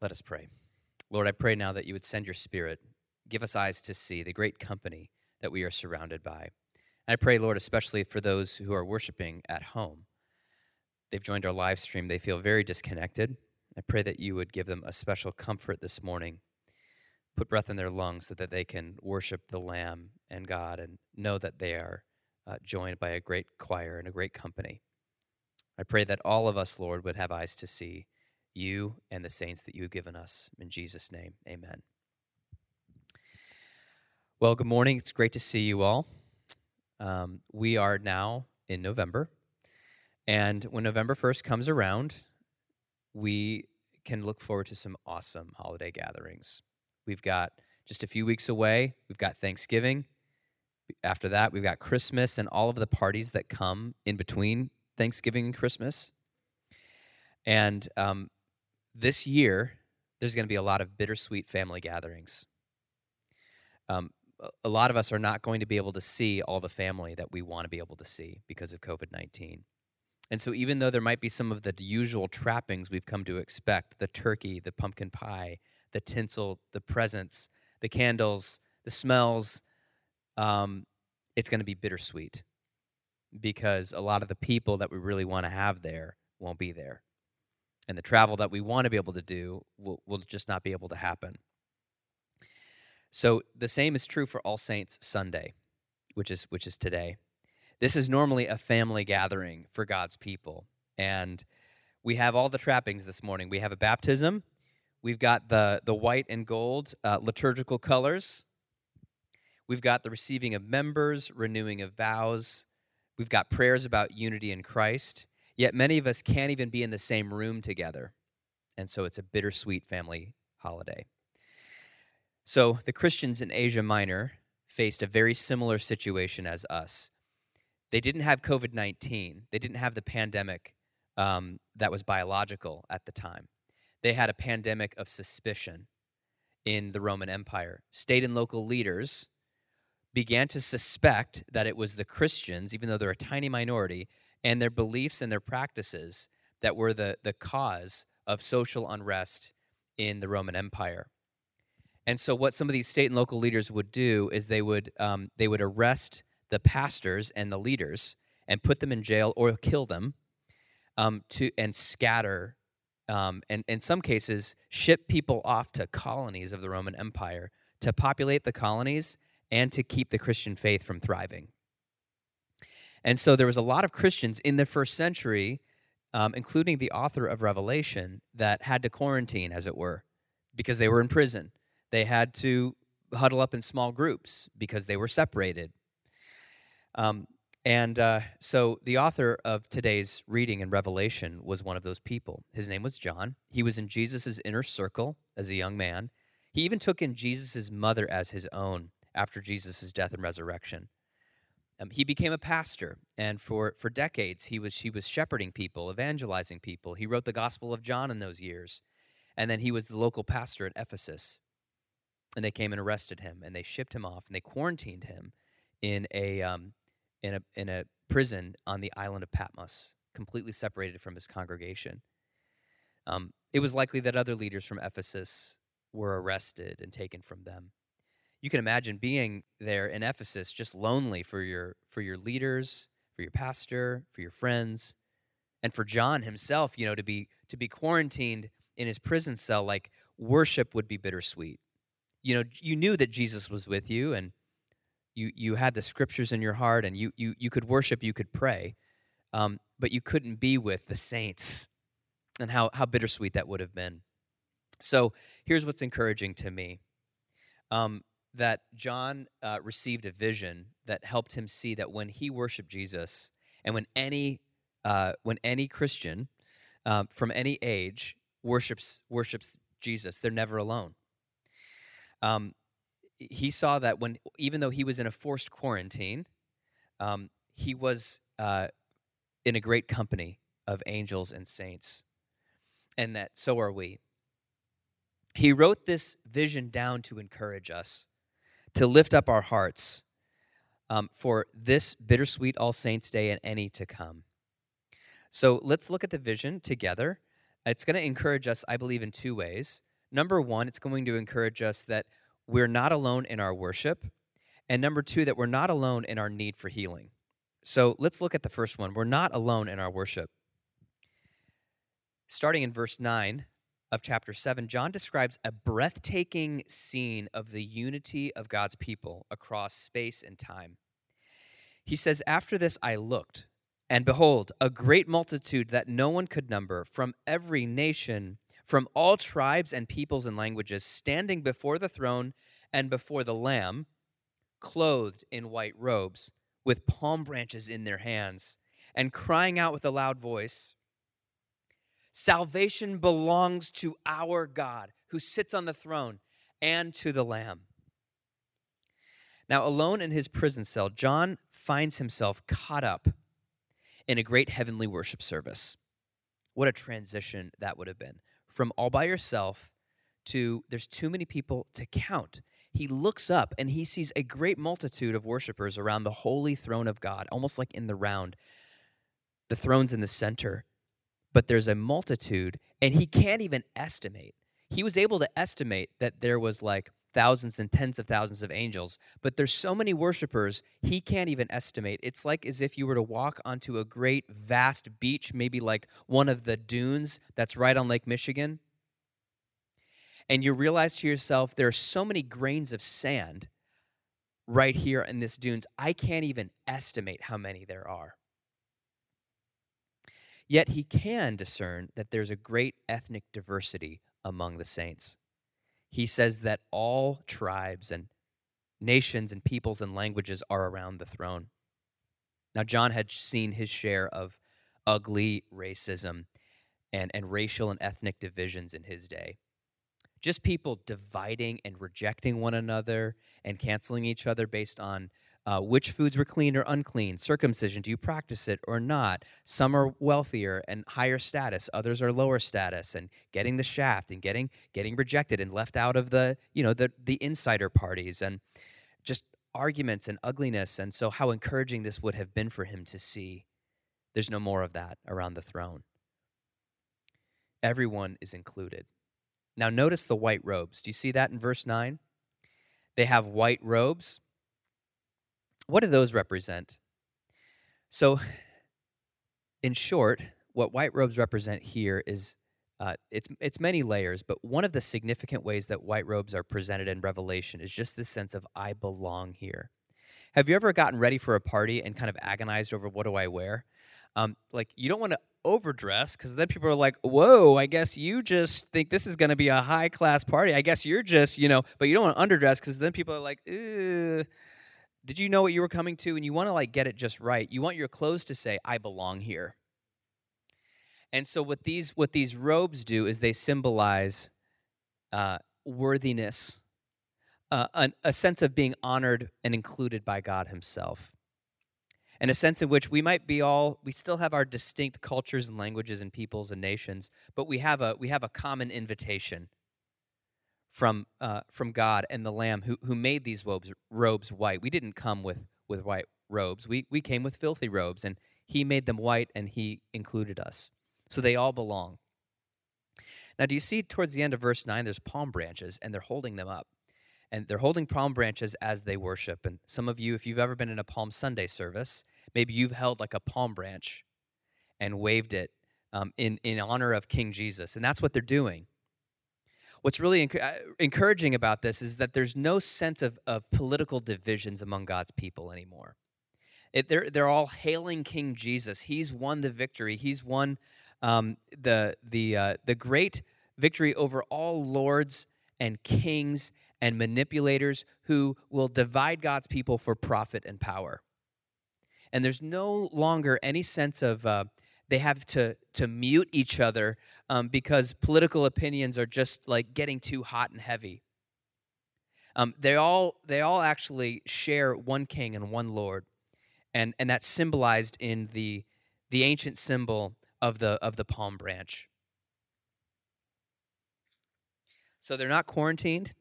Let us pray. Lord, I pray now that you would send your Spirit. Give us eyes to see the great company that we are surrounded by. And I pray, Lord, especially for those who are worshiping at home. They've joined our live stream. They feel very disconnected. I pray that you would give them a special comfort this morning. Put breath in their lungs so that they can worship the Lamb and God and know that they are joined by a great choir and a great company. I pray that all of us, Lord, would have eyes to see you and the saints that you've given us. In Jesus' name, amen. Well, good morning. It's great to see you all. We are now in November, and when November 1st comes around, we can look forward to some awesome holiday gatherings. We've got just a few weeks away. We've got Thanksgiving. After that, we've got Christmas and all of the parties that come in between Thanksgiving and Christmas. And this year, there's going to be a lot of bittersweet family gatherings. A lot of us are not going to be able to see all the family that we want to be able to see because of COVID-19. And so even though there might be some of the usual trappings we've come to expect, the turkey, the pumpkin pie, the tinsel, the presents, the candles, the smells, it's going to be bittersweet because a lot of the people that we really want to have there won't be there. And the travel that we want to be able to do will just not be able to happen. So the same is true for All Saints Sunday, which is today. This is normally a family gathering for God's people, and we have all the trappings this morning. We have a baptism. We've got the white and gold liturgical colors. We've got the receiving of members, renewing of vows. We've got prayers about unity in Christ. Yet many of us can't even be in the same room together, and so it's a bittersweet family holiday. So the Christians in Asia Minor faced a very similar situation as us. They didn't have COVID-19. They didn't have the pandemic that was biological at the time. They had a pandemic of suspicion in the Roman Empire. State and local leaders began to suspect that it was the Christians, even though they're a tiny minority, and their beliefs and their practices that were the cause of social unrest in the Roman Empire. And so what some of these state and local leaders would do is they would arrest the pastors and the leaders and put them in jail or kill them and scatter, and in some cases, ship people off to colonies of the Roman Empire to populate the colonies and to keep the Christian faith from thriving. And so there was a lot of Christians in the first century, including the author of Revelation, that had to quarantine, as it were, because they were in prison. They had to huddle up in small groups because they were separated. So the author of today's reading in Revelation was one of those people. His name was John. He was in Jesus' inner circle as a young man. He even took in Jesus' mother as his own after Jesus' death and resurrection. He became a pastor, and for decades he was shepherding people, evangelizing people. He wrote the Gospel of John in those years, and then he was the local pastor at Ephesus. And they came and arrested him, and they shipped him off, and they quarantined him in a prison on the island of Patmos, completely separated from his congregation. It was likely that other leaders from Ephesus were arrested and taken from them. You can imagine being there in Ephesus, just lonely for your leaders, for your pastor, for your friends, and for John himself. You know, to be quarantined in his prison cell, like worship would be bittersweet. You know, you knew that Jesus was with you, and you had the scriptures in your heart, and you could worship, you could pray, but you couldn't be with the saints, and how bittersweet that would have been. So here's what's encouraging to me, that John received a vision that helped him see that when he worshiped Jesus, and when any Christian from any age worships Jesus, they're never alone. He saw that even though he was in a forced quarantine, he was in a great company of angels and saints, and that so are we. He wrote this vision down to encourage us, to lift up our hearts for this bittersweet All Saints Day and any to come. So let's look at the vision together. It's going to encourage us, I believe, in two ways. Number one, it's going to encourage us that we're not alone in our worship. And number two, that we're not alone in our need for healing. So let's look at the first one. We're not alone in our worship. Starting in verse 9 of chapter 7, John describes a breathtaking scene of the unity of God's people across space and time. He says, "After this I looked, and behold, a great multitude that no one could number, from every nation, from all tribes and peoples and languages, standing before the throne and before the Lamb, clothed in white robes, with palm branches in their hands, and crying out with a loud voice, 'Salvation belongs to our God, who sits on the throne, and to the Lamb.'" Now, alone in his prison cell, John finds himself caught up in a great heavenly worship service. What a transition that would have been. From all by yourself to there's too many people to count. He looks up and he sees a great multitude of worshipers around the holy throne of God, almost like in the round. The throne's in the center, but there's a multitude, and he can't even estimate. He was able to estimate that there was like thousands and tens of thousands of angels, but there's so many worshipers, he can't even estimate. It's like as if you were to walk onto a great, vast beach, maybe like one of the dunes that's right on Lake Michigan, and you realize to yourself, there are so many grains of sand right here in this dunes, I can't even estimate how many there are. Yet he can discern that there's a great ethnic diversity among the saints. He says that all tribes and nations and peoples and languages are around the throne. Now, John had seen his share of ugly racism and racial and ethnic divisions in his day. Just people dividing and rejecting one another and canceling each other based on which foods were clean or unclean, circumcision, do you practice it or not? Some are wealthier and higher status, others are lower status, and getting the shaft and getting rejected and left out of the insider parties, and just arguments and ugliness. And so how encouraging this would have been for him to see there's no more of that around the throne. Everyone is included. Now notice the white robes. Do you see that in verse 9? They have white robes. What do those represent? So, in short, what white robes represent here is, it's many layers, but one of the significant ways that white robes are presented in Revelation is just this sense of, I belong here. Have you ever gotten ready for a party and kind of agonized over, what do I wear? Like, you don't want to overdress, because then people are like, whoa, I guess you just think this is going to be a high-class party. I guess you're just, but you don't want to underdress, because then people are like, ew. Did you know what you were coming to? And you want to like get it just right. You want your clothes to say, I belong here. And so what these robes do is they symbolize worthiness, a sense of being honored and included by God himself, and a sense in which we still have our distinct cultures and languages and peoples and nations, but we have a common invitation from God and the Lamb who made these robes white. We didn't come with white robes. We came with filthy robes, and he made them white, and he included us. So they all belong. Now, do you see towards the end of verse 9, there's palm branches, and they're holding them up. And they're holding palm branches as they worship. And some of you, if you've ever been in a Palm Sunday service, maybe you've held like a palm branch and waved it in honor of King Jesus. And that's what they're doing. What's really encouraging about this is that there's no sense of political divisions among God's people anymore. They're all hailing King Jesus. He's won the victory. He's won the great victory over all lords and kings and manipulators who will divide God's people for profit and power. And there's no longer any sense of they have to mute each other because political opinions are just like getting too hot and heavy. They all actually share one king and one Lord, and that's symbolized in the ancient symbol of the palm branch. So they're not quarantined.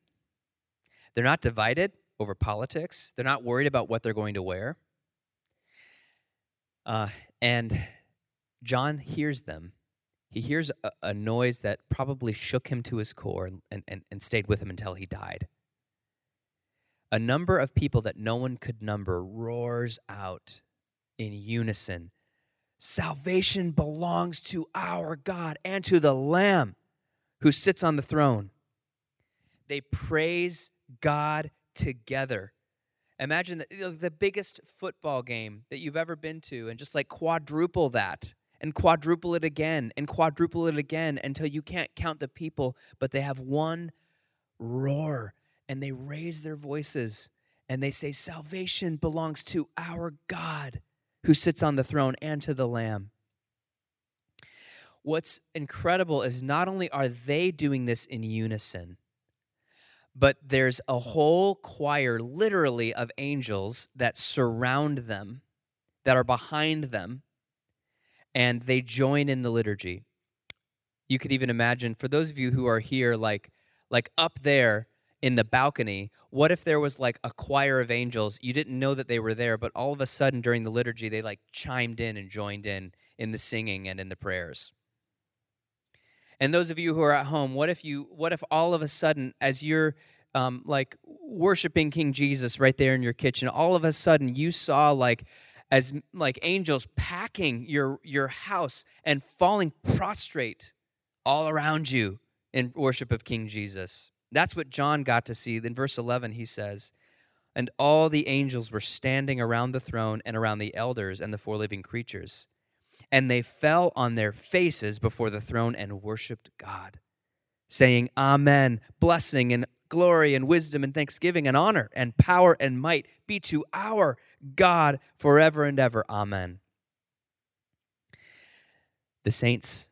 They're not divided over politics. They're not worried about what they're going to wear. And John hears them, He hears a noise that probably shook him to his core and stayed with him until he died. A number of people that no one could number roars out in unison, "Salvation belongs to our God and to the Lamb who sits on the throne." They praise God together. Imagine the biggest football game that you've ever been to, and just like quadruple that, and quadruple it again, and quadruple it again until you can't count the people, but they have one roar, and they raise their voices, and they say, "Salvation belongs to our God who sits on the throne and to the Lamb." What's incredible is not only are they doing this in unison, but there's a whole choir, literally, of angels that surround them, that are behind them, and they join in the liturgy. You could even imagine, for those of you who are here, like up there in the balcony, what if there was like a choir of angels? You didn't know that they were there, but all of a sudden during the liturgy, they like chimed in and joined in the singing and in the prayers. And those of you who are at home, what if all of a sudden, as you're like worshiping King Jesus right there in your kitchen, all of a sudden you saw like angels packing your house and falling prostrate all around you in worship of King Jesus? That's what John got to see. In verse 11, he says, "And all the angels were standing around the throne and around the elders and the four living creatures. And they fell on their faces before the throne and worshiped God, saying, 'Amen, blessing and glory and wisdom and thanksgiving and honor and power and might be to our God forever and ever. Amen.'" The saints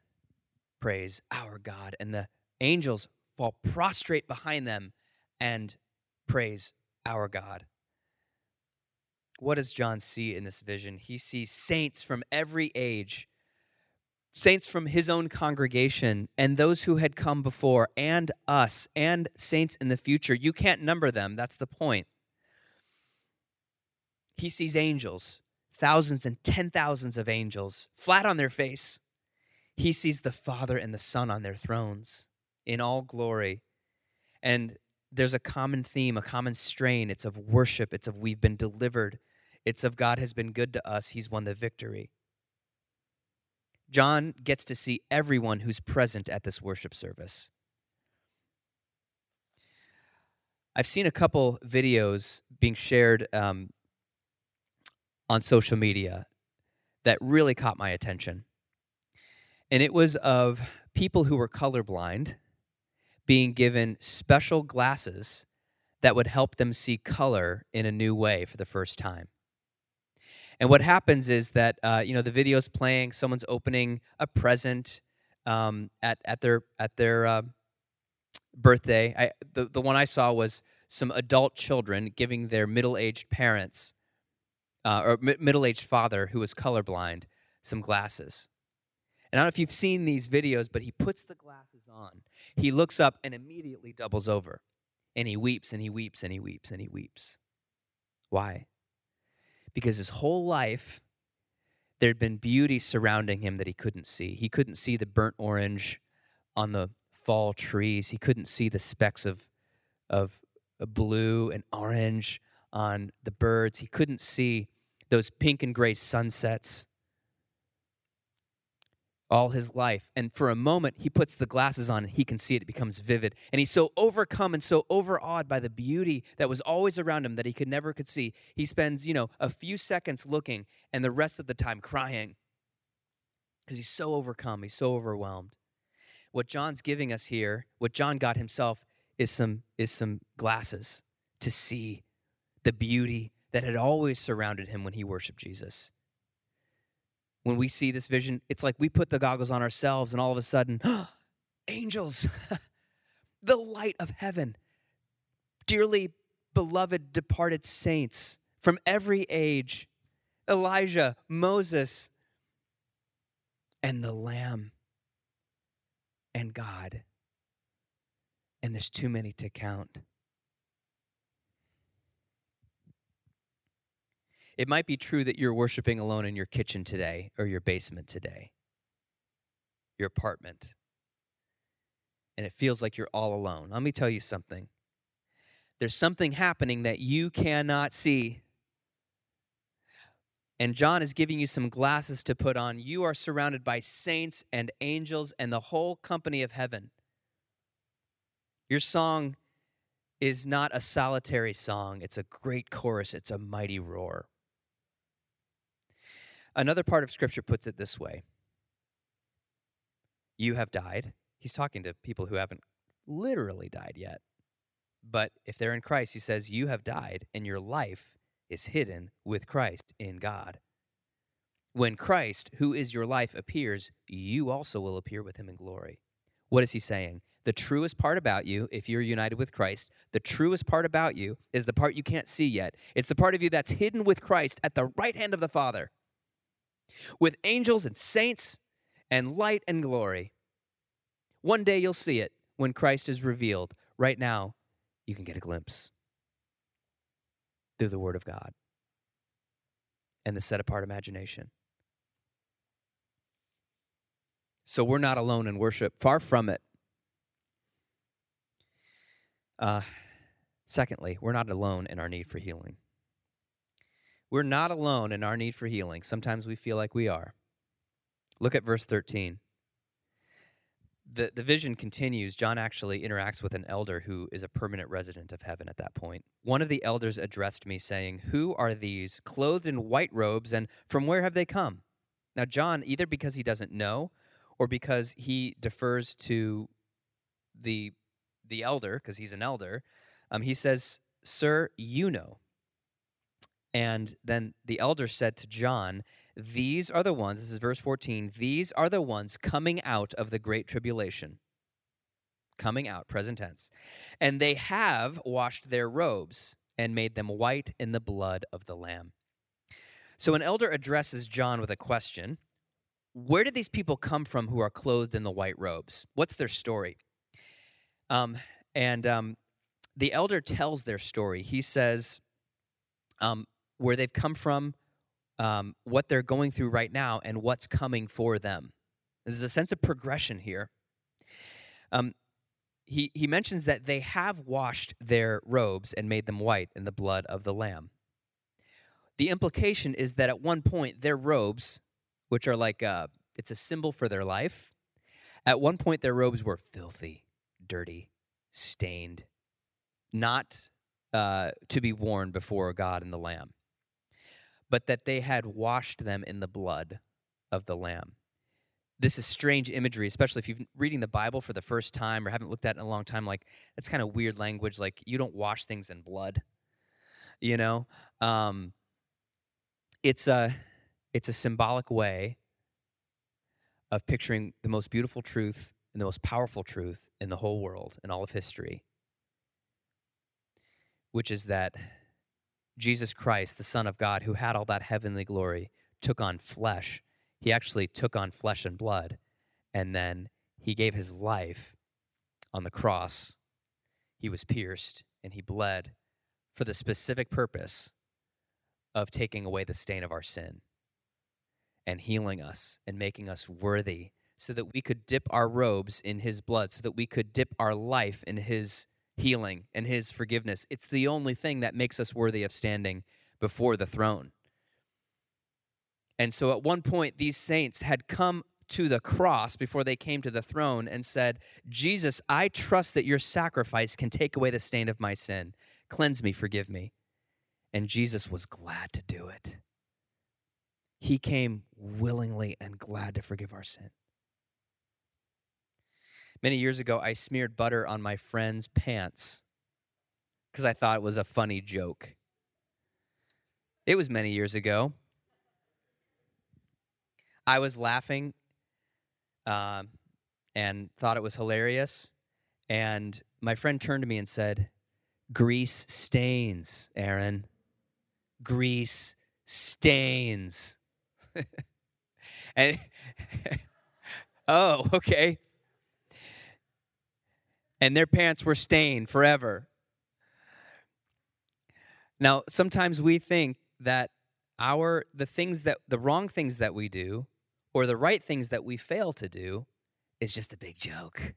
praise our God, and the angels fall prostrate behind them and praise our God. What does John see in this vision? He sees saints from every age, saints from his own congregation, and those who had come before, and us, and saints in the future. You can't number them. That's the point. He sees angels, thousands and 10,000s of angels, flat on their face. He sees the Father and the Son on their thrones in all glory. And there's a common theme, a common strain. It's of worship. It's of we've been delivered. It's of God has been good to us. He's won the victory. John gets to see everyone who's present at this worship service. I've seen a couple videos being shared on social media that really caught my attention. And it was of people who were colorblind being given special glasses that would help them see color in a new way for the first time. And what happens is that the video's playing. Someone's opening a present at their birthday. The one I saw was some adult children giving their middle-aged parents or middle-aged father who was colorblind some glasses. And I don't know if you've seen these videos, but he puts the glasses on. He looks up and immediately doubles over. And he weeps, and he weeps, and he weeps, and he weeps. Why? Because his whole life, there had been beauty surrounding him that he couldn't see. He couldn't see the burnt orange on the fall trees. He couldn't see the specks of blue and orange on the birds. He couldn't see those pink and gray sunsets. All his life. And for a moment, he puts the glasses on and he can see it. It becomes vivid. And he's so overcome and so overawed by the beauty that was always around him that he never could see. He spends, a few seconds looking and the rest of the time crying because he's so overcome. He's so overwhelmed. What John's giving us here, what John got himself, is some glasses to see the beauty that had always surrounded him when he worshiped Jesus. When we see this vision, it's like we put the goggles on ourselves and all of a sudden, angels, the light of heaven, dearly beloved departed saints from every age, Elijah, Moses, and the Lamb, and God. And there's too many to count. It might be true that you're worshiping alone in your kitchen today or your basement today. your apartment and it feels like you're all alone. Let me tell you something. There's something happening that you cannot see. And John is giving you some glasses to put on. You are surrounded by saints and angels and the whole company of heaven. Your song is not a solitary song. It's a great chorus. It's a mighty roar. Another part of Scripture puts it this way. You have died. He's talking to people who haven't literally died yet. But if they're in Christ, he says, you have died and your life is hidden with Christ in God. When Christ, who is your life, appears, you also will appear with him in glory. What is he saying? The truest part about you, if you're united with Christ, the truest part about you is the part you can't see yet. It's the part of you that's hidden with Christ at the right hand of the Father, with angels and saints and light and glory. One day you'll see it when Christ is revealed. Right now, you can get a glimpse through the Word of God and the set-apart imagination. So we're not alone in worship. Far from it. Secondly, we're not alone in our need for healing. We're not alone in our need for healing. Sometimes we feel like we are. Look at verse 13. The vision continues. John actually interacts with an elder who is a permanent resident of heaven at that point. One of the elders addressed me, saying, "Who are these, clothed in white robes, and from where have they come?" Now, John, either because he doesn't know or because he defers to the elder, because he's an elder, he says, "Sir, you know." And then the elder said to John, "These are the ones," this is verse 14, "these are the ones coming out of the great tribulation." Coming out, present tense. "And they have washed their robes and made them white in the blood of the Lamb." So an elder addresses John with a question. Where did these people come from who are clothed in the white robes? What's their story? The elder tells their story. He says where they've come from, what they're going through right now, and what's coming for them. There's a sense of progression here. He mentions that they have washed their robes and made them white in the blood of the Lamb. The implication is that at one point, their robes, which are like it's a symbol for their life, at one point their robes were filthy, dirty, stained, not to be worn before God and the Lamb, but that they had washed them in the blood of the Lamb. This is strange imagery, especially if you're reading the Bible for the first time or haven't looked at it in a long time. Like, that's kind of weird language. Like, you don't wash things in blood, you know? It's a symbolic way of picturing the most beautiful truth and the most powerful truth in the whole world, in all of history, which is that Jesus Christ, the Son of God, who had all that heavenly glory, took on flesh. He actually took on flesh and blood, and then he gave his life on the cross. He was pierced, and he bled for the specific purpose of taking away the stain of our sin and healing us and making us worthy so that we could dip our robes in his blood, so that we could dip our life in his healing and his forgiveness. It's the only thing that makes us worthy of standing before the throne. And so at one point, these saints had come to the cross before they came to the throne and said, "Jesus, I trust that your sacrifice can take away the stain of my sin. Cleanse me, forgive me." And Jesus was glad to do it. He came willingly and glad to forgive our sin. Many years ago, I smeared butter on my friend's pants because I thought it was a funny joke. It was many years ago. I was laughing and thought it was hilarious, and my friend turned to me and said, "Grease stains, Aaron. Grease stains." And oh, okay. And their pants were stained forever. Now, sometimes we think that the wrong things that we do or the right things that we fail to do is just a big joke.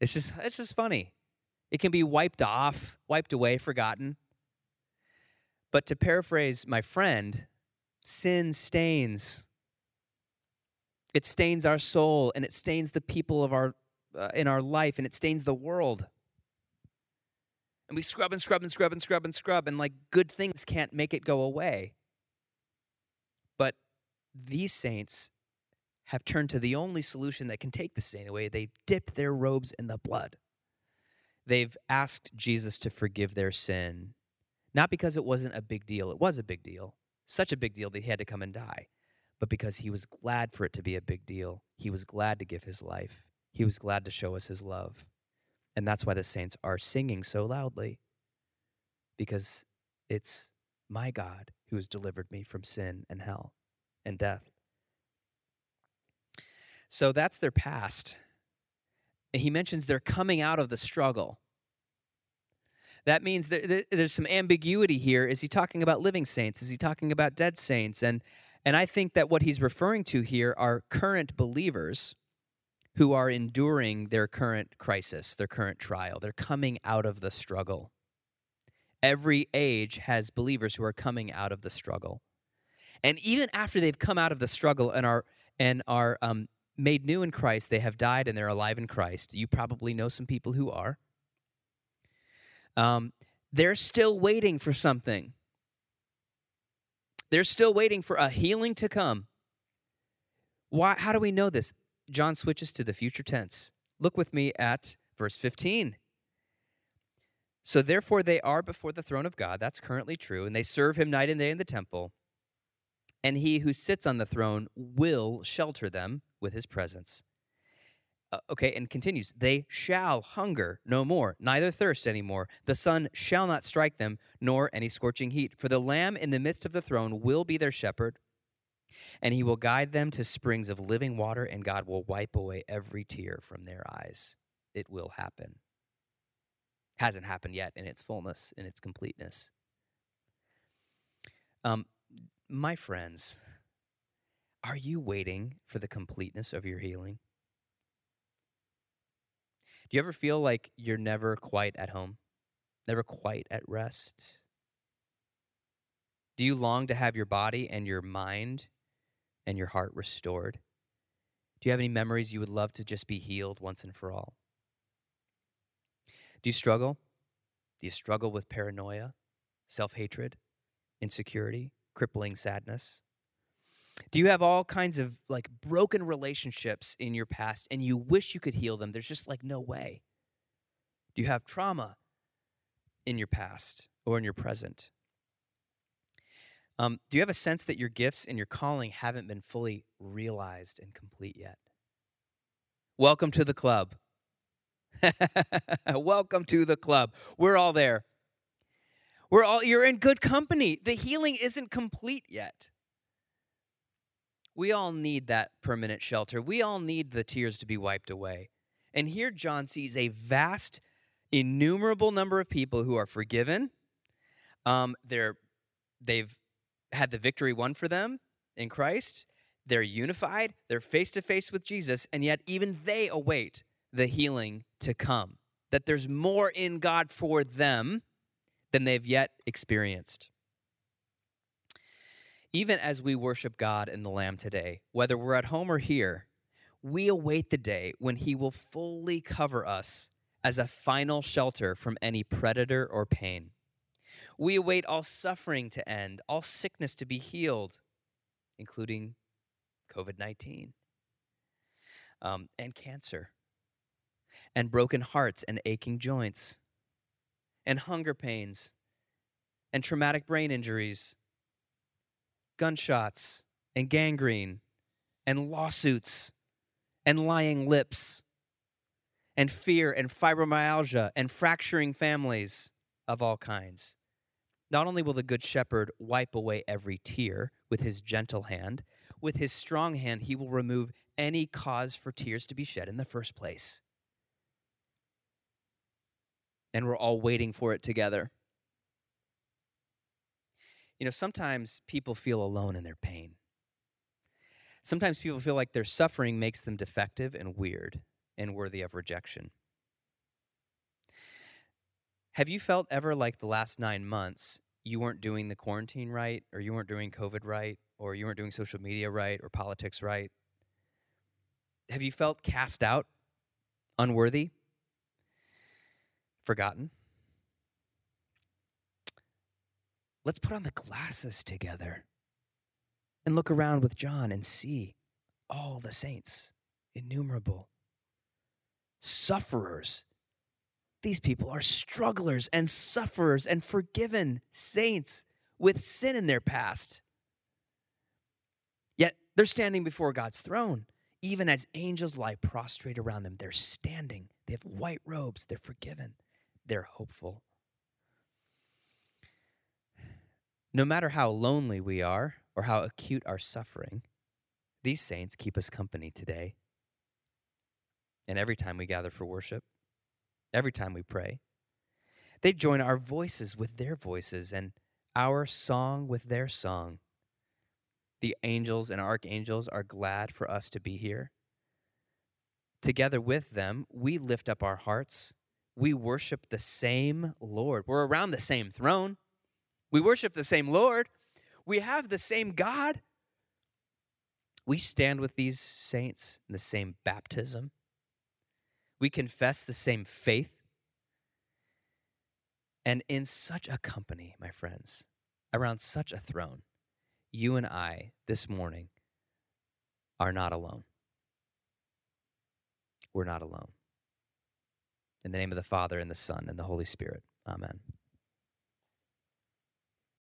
It's just funny. It can be wiped off, wiped away, forgotten. But to paraphrase my friend, sin stains. It stains our soul, and it stains the people of our in our life, and it stains the world. And we scrub and scrub and scrub and scrub and scrub, and like good things can't make it go away. But these saints have turned to the only solution that can take the stain away. They've dipped their robes in the blood. They've asked Jesus to forgive their sin, not because it wasn't a big deal. It was a big deal, such a big deal that he had to come and die, but because he was glad for it to be a big deal. He was glad to give his life. He was glad to show us his love. And that's why the saints are singing so loudly, because it's my God who has delivered me from sin and hell and death. So that's their past. He mentions they're coming out of the struggle. That means that there's some ambiguity here. Is he talking about living saints? Is he talking about dead saints? And I think that what he's referring to here are current believers who are enduring their current crisis, their current trial. They're coming out of the struggle. Every age has believers who are coming out of the struggle. And even after they've come out of the struggle and are made new in Christ, they have died and they're alive in Christ. You probably know some people who are. They're still waiting for something. They're still waiting for a healing to come. Why? How do we know this? John switches to the future tense. Look with me at verse 15. So therefore they are before the throne of God. That's currently true. And they serve him night and day in the temple. And he who sits on the throne will shelter them with his presence. And continues, they shall hunger no more, neither thirst anymore. The sun shall not strike them, nor any scorching heat. For the Lamb in the midst of the throne will be their shepherd, and he will guide them to springs of living water, and God will wipe away every tear from their eyes. It will happen. Hasn't happened yet in its fullness, in its completeness. My friends, are you waiting for the completeness of your healing? Do you ever feel like you're never quite at home, never quite at rest? Do you long to have your body and your mind and your heart restored? Do you have any memories you would love to just be healed once and for all? Do you struggle? Do you struggle with paranoia, self-hatred, insecurity, crippling sadness? Do you have all kinds of like broken relationships in your past and you wish you could heal them? There's just like no way. Do you have trauma in your past or in your present? Do you have a sense that your gifts and your calling haven't been fully realized and complete yet? Welcome to the club. Welcome to the club. We're all there. You're in good company. The healing isn't complete yet. We all need that permanent shelter. We all need the tears to be wiped away. And here John sees a vast, innumerable number of people who are forgiven. They've had the victory won for them in Christ. They're unified. They're face-to-face with Jesus. And yet even they await the healing to come, that there's more in God for them than they've yet experienced. Even as we worship God and the Lamb today, whether we're at home or here, we await the day when he will fully cover us as a final shelter from any predator or pain. We await all suffering to end, all sickness to be healed, including COVID-19, and cancer, and broken hearts and aching joints, and hunger pains, and traumatic brain injuries, gunshots and gangrene and lawsuits and lying lips and fear and fibromyalgia and fracturing families of all kinds. Not only will the Good Shepherd wipe away every tear with his gentle hand, with his strong hand, he will remove any cause for tears to be shed in the first place. And we're all waiting for it together. You know, sometimes people feel alone in their pain. sometimes people feel like their suffering makes them defective and weird and worthy of rejection. Have you felt ever like the last 9 months you weren't doing the quarantine right, or you weren't doing COVID right, or you weren't doing social media right, or politics right? Have you felt cast out, unworthy, forgotten? Let's put on the glasses together and look around with John and see all the saints, innumerable, sufferers. These people are strugglers and sufferers and forgiven saints with sin in their past. Yet they're standing before God's throne. Even as angels lie prostrate around them, they're standing. They have white robes. They're forgiven. They're hopeful. No matter how lonely we are or how acute our suffering, these saints keep us company today. And every time we gather for worship, every time we pray, they join our voices with their voices and our song with their song. The angels and archangels are glad for us to be here. Together with them, we lift up our hearts. We worship the same Lord. We're around the same throne. We worship the same Lord. We have the same God. We stand with these saints in the same baptism. We confess the same faith. And in such a company, my friends, around such a throne, you and I, this morning, are not alone. We're not alone. In the name of the Father, and the Son, and the Holy Spirit. Amen.